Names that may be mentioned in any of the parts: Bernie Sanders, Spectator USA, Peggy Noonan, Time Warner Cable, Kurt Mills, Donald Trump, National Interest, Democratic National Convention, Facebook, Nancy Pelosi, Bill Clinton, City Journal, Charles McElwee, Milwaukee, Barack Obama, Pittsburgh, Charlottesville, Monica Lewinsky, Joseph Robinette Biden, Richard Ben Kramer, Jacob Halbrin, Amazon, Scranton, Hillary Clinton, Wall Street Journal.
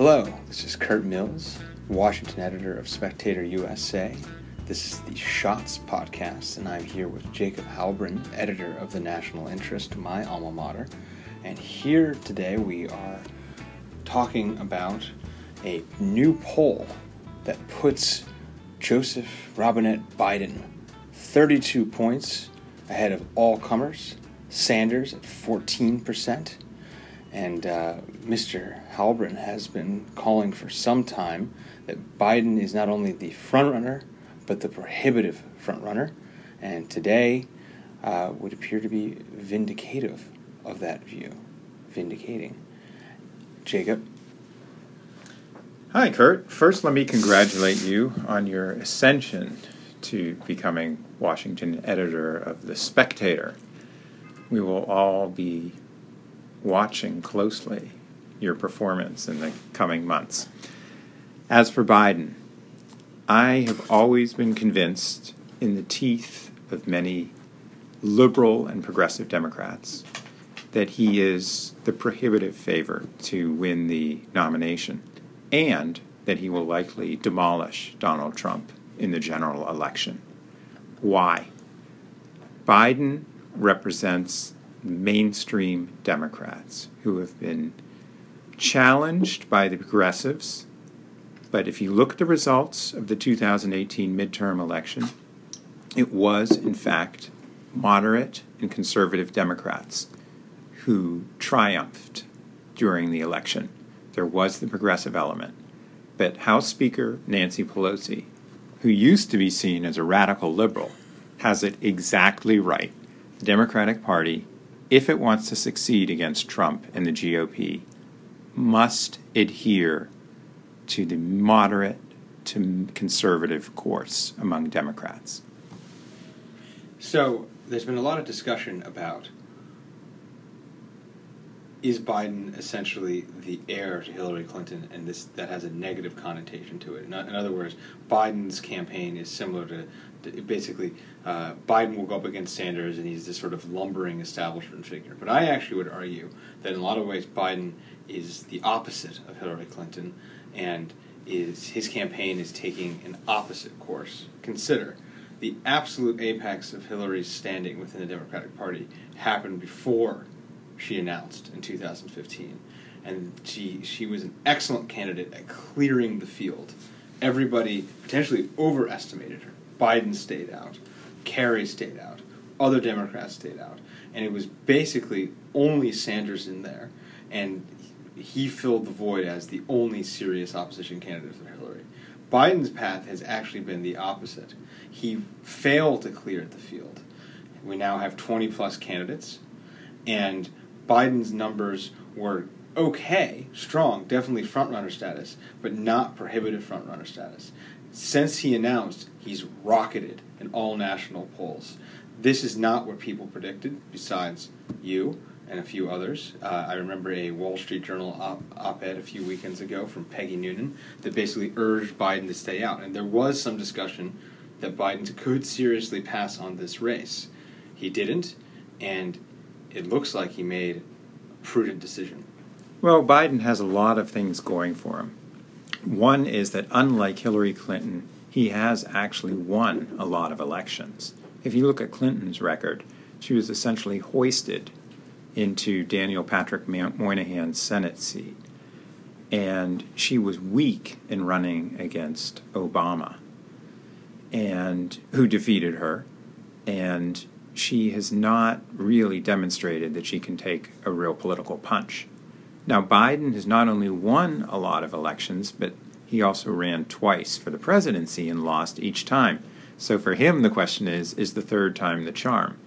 Hello, this is Kurt Mills, Washington editor of Spectator USA. This is the Shots Podcast, and I'm here with Jacob Halbrin, editor of the National Interest, my alma mater. And here today we are talking about a new poll that puts Joseph Robinette Biden 32 points ahead of all comers, Sanders at 14%. And Mr. Halbrin has been calling for some time that Biden is not only the frontrunner, but the prohibitive frontrunner. And today would appear to be vindicative of that view. Vindicating. Jacob. Hi, Kurt. First, let me congratulate you on your ascension to becoming Washington editor of The Spectator. We will all be watching closely your performance in the coming months. As for Biden, I have always been convinced, in the teeth of many liberal and progressive Democrats, that he is the prohibitive favorite to win the nomination, and that he will likely demolish Donald Trump in the general election. Why? Biden represents mainstream Democrats who have been challenged by the progressives. But if you look at the results of the 2018 midterm election, it was, in fact, moderate and conservative Democrats who triumphed during the election. There was the progressive element. But House Speaker Nancy Pelosi, who used to be seen as a radical liberal, has it exactly right. The Democratic Party, if it wants to succeed against Trump and the GOP, must adhere to the moderate to conservative course among Democrats. So there's been a lot of discussion about, is Biden essentially the heir to Hillary Clinton, and that has a negative connotation to it? In other words, Biden's campaign is similar to basically, Biden will go up against Sanders, and he's this sort of lumbering establishment figure. But I actually would argue that in a lot of ways Biden is the opposite of Hillary Clinton, and his campaign is taking an opposite course. Consider, the absolute apex of Hillary's standing within the Democratic Party happened before she announced in 2015. And she was an excellent candidate at clearing the field. Everybody potentially overestimated her. Biden stayed out, Kerry stayed out, other Democrats stayed out, and it was basically only Sanders in there, and he filled the void as the only serious opposition candidate for Hillary. Biden's path has actually been the opposite. He failed to clear the field. We now have 20-plus candidates, and Biden's numbers were okay, strong, definitely front-runner status, but not prohibitive front-runner status. Since he announced, he's rocketed in all national polls. This is not what people predicted, besides you and a few others. I remember a Wall Street Journal op-ed a few weekends ago from Peggy Noonan that basically urged Biden to stay out. And there was some discussion that Biden could seriously pass on this race. He didn't, and it looks like he made a prudent decision. Well, Biden has a lot of things going for him. One is that, unlike Hillary Clinton, he has actually won a lot of elections. If you look at Clinton's record, she was essentially hoisted into Daniel Patrick Moynihan's Senate seat, and she was weak in running against Obama, and who defeated her, and she has not really demonstrated that she can take a real political punch. Now, Biden has not only won a lot of elections, but he also ran twice for the presidency and lost each time. So for him, the question is the third time the charm?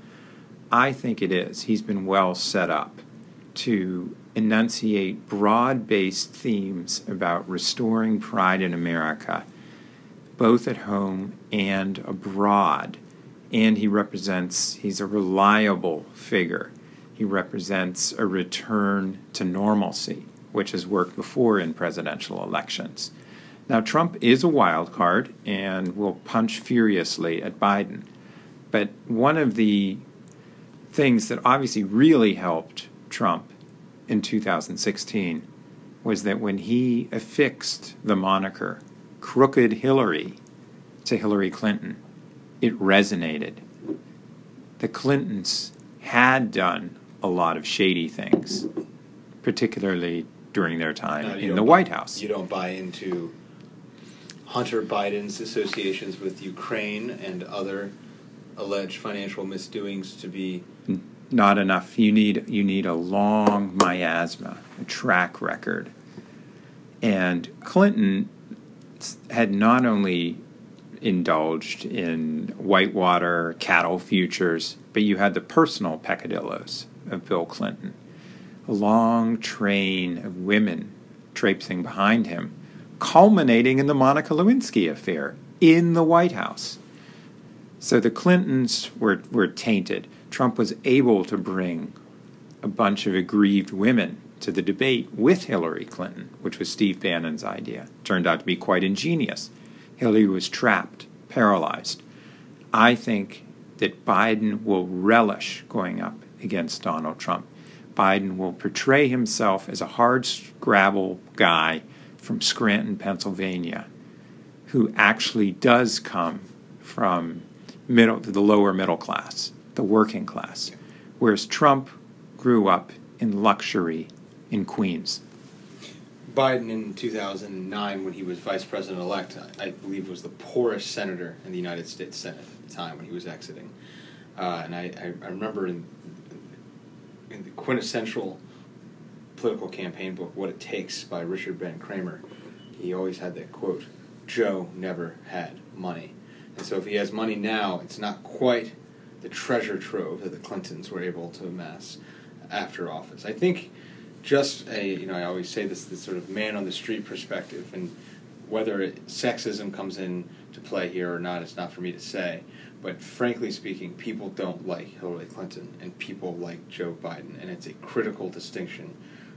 I think it is. He's been well set up to enunciate broad-based themes about restoring pride in America, both at home and abroad. And he's a reliable figure. He represents a return to normalcy, which has worked before in presidential elections. Now, Trump is a wild card and will punch furiously at Biden. But one of the things that obviously really helped Trump in 2016 was that when he affixed the moniker Crooked Hillary to Hillary Clinton, it resonated. The Clintons had done a lot of shady things, particularly during their time in the White House. You don't buy into Hunter Biden's associations with Ukraine and other alleged financial misdoings to be... Not enough. You need a long miasma, a track record. And Clinton had not only indulged in Whitewater, cattle futures, but you had the personal peccadillos of Bill Clinton. A long train of women traipsing behind him, culminating in the Monica Lewinsky affair in the White House. So the Clintons were tainted. Trump was able to bring a bunch of aggrieved women to the debate with Hillary Clinton, which was Steve Bannon's idea. Turned out to be quite ingenious. Hillary was trapped, paralyzed. I think that Biden will relish going up against Donald Trump. Biden will portray himself as a hardscrabble guy from Scranton, Pennsylvania, who actually does come from the lower middle class, the working class, whereas Trump grew up in luxury in Queens. Biden in 2009, when he was vice president-elect, I believe was the poorest senator in the United States Senate at the time when he was exiting. And I remember in the quintessential political campaign book, What It Takes by Richard Ben Kramer, he always had that quote, Joe never had money. And so if he has money now, it's not quite the treasure trove that the Clintons were able to amass after office. I think just I always say this sort of man on the street perspective, and whether sexism comes in to play here or not, it's not for me to say, but frankly speaking, people don't like Hillary Clinton and people like Joe Biden, and it's a critical distinction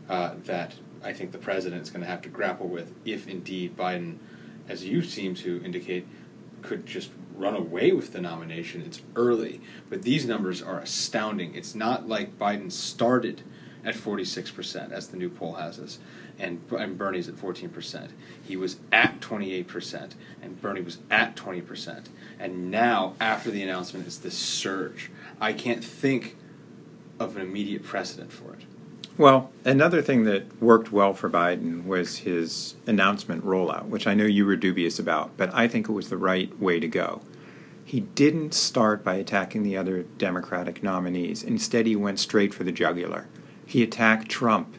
that I think the president is going to have to grapple with if indeed Biden, as you seem to indicate, could just run away with the nomination. It's early, but these numbers are astounding. It's not like Biden started at 46%, as the new poll has us, and Bernie's at 14%. He was at 28%, and Bernie was at 20%. And now, after the announcement, it's this surge. I can't think of an immediate precedent for it. Well, another thing that worked well for Biden was his announcement rollout, which I know you were dubious about, but I think it was the right way to go. He didn't start by attacking the other Democratic nominees. Instead, he went straight for the jugular. He attacked Trump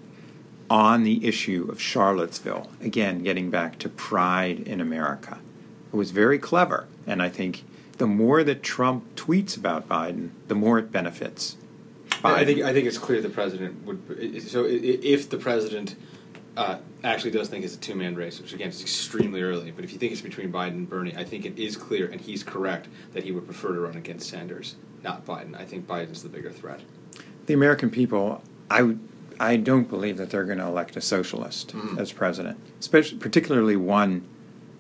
on the issue of Charlottesville, again, getting back to pride in America. It was very clever, and I think the more that Trump tweets about Biden, the more it benefits Biden. I think it's clear the president would. So if the president actually does think it's a two-man race, which again is extremely early, but if you think it's between Biden and Bernie, I think it is clear, and he's correct, that he would prefer to run against Sanders, not Biden. I think Biden's the bigger threat. The American people, I don't believe that they're going to elect a socialist as president, particularly one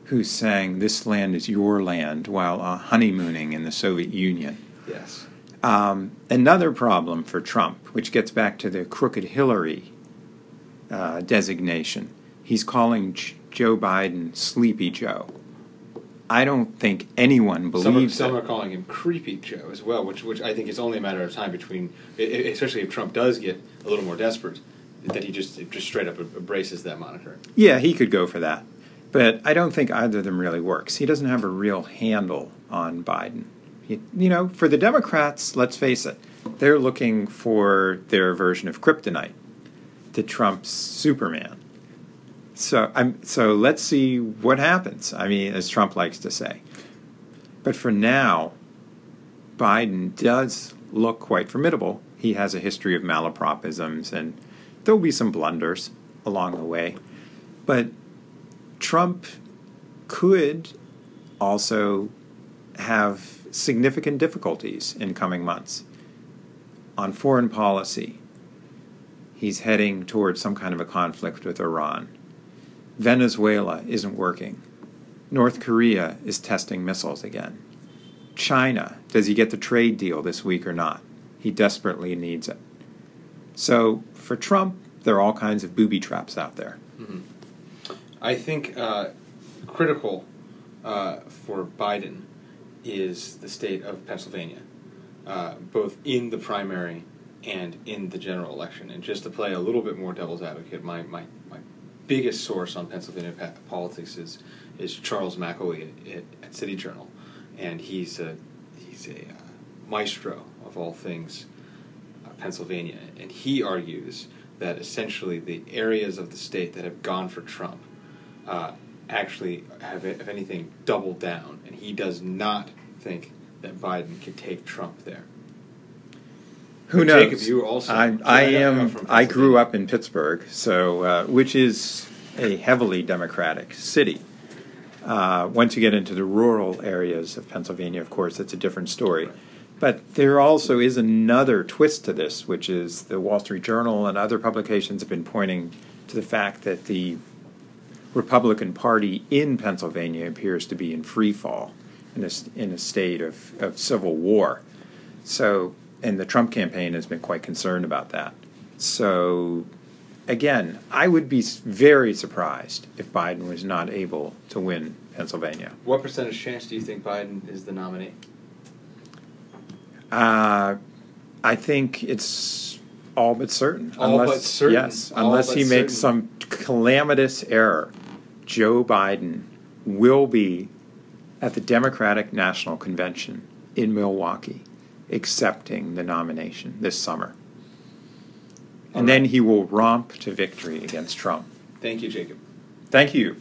who's saying this land is your land while honeymooning in the Soviet Union. Yes. Another problem for Trump, which gets back to the Crooked Hillary designation, he's calling Joe Biden Sleepy Joe. I don't think anyone believes that. Some are calling him Creepy Joe as well, which I think is only a matter of time between, especially if Trump does get a little more desperate, that he just straight up embraces that moniker. Yeah, he could go for that. But I don't think either of them really works. He doesn't have a real handle on Biden. For the Democrats, let's face it, they're looking for their version of kryptonite, the Trump's Superman. So let's see what happens, as Trump likes to say. But for now, Biden does look quite formidable. He has a history of malapropisms, and there'll be some blunders along the way. But Trump could also have significant difficulties in coming months. On foreign policy, he's heading towards some kind of a conflict with Iran. Venezuela isn't working. North Korea is testing missiles again. China, does he get the trade deal this week or not? He desperately needs it. So for Trump, there are all kinds of booby traps out there. Mm-hmm. I think critical for Biden is the state of Pennsylvania, both in the primary and in the general election. And just to play a little bit more devil's advocate, my biggest source on Pennsylvania politics is Charles McElwee at City Journal, and he's a maestro of all things Pennsylvania, and he argues that essentially the areas of the state that have gone for Trump actually have, if anything, doubled down, and he does not think that Biden can take Trump there. Who knows? Jacob, you also. I grew up in Pittsburgh, so which is a heavily Democratic city. Once you get into the rural areas of Pennsylvania, of course, it's a different story. Right. But there also is another twist to this, which is the Wall Street Journal and other publications have been pointing to the fact that the Republican Party in Pennsylvania appears to be in free fall, in a state of civil war. So, and the Trump campaign has been quite concerned about that. So, again, I would be very surprised if Biden was not able to win Pennsylvania. What percentage chance do you think Biden is the nominee? I think it's all but certain. Yes, unless he makes some calamitous error, Joe Biden will be at the Democratic National Convention in Milwaukee accepting the nomination this summer. And then he will romp to victory against Trump. Thank you, Jacob. Thank you.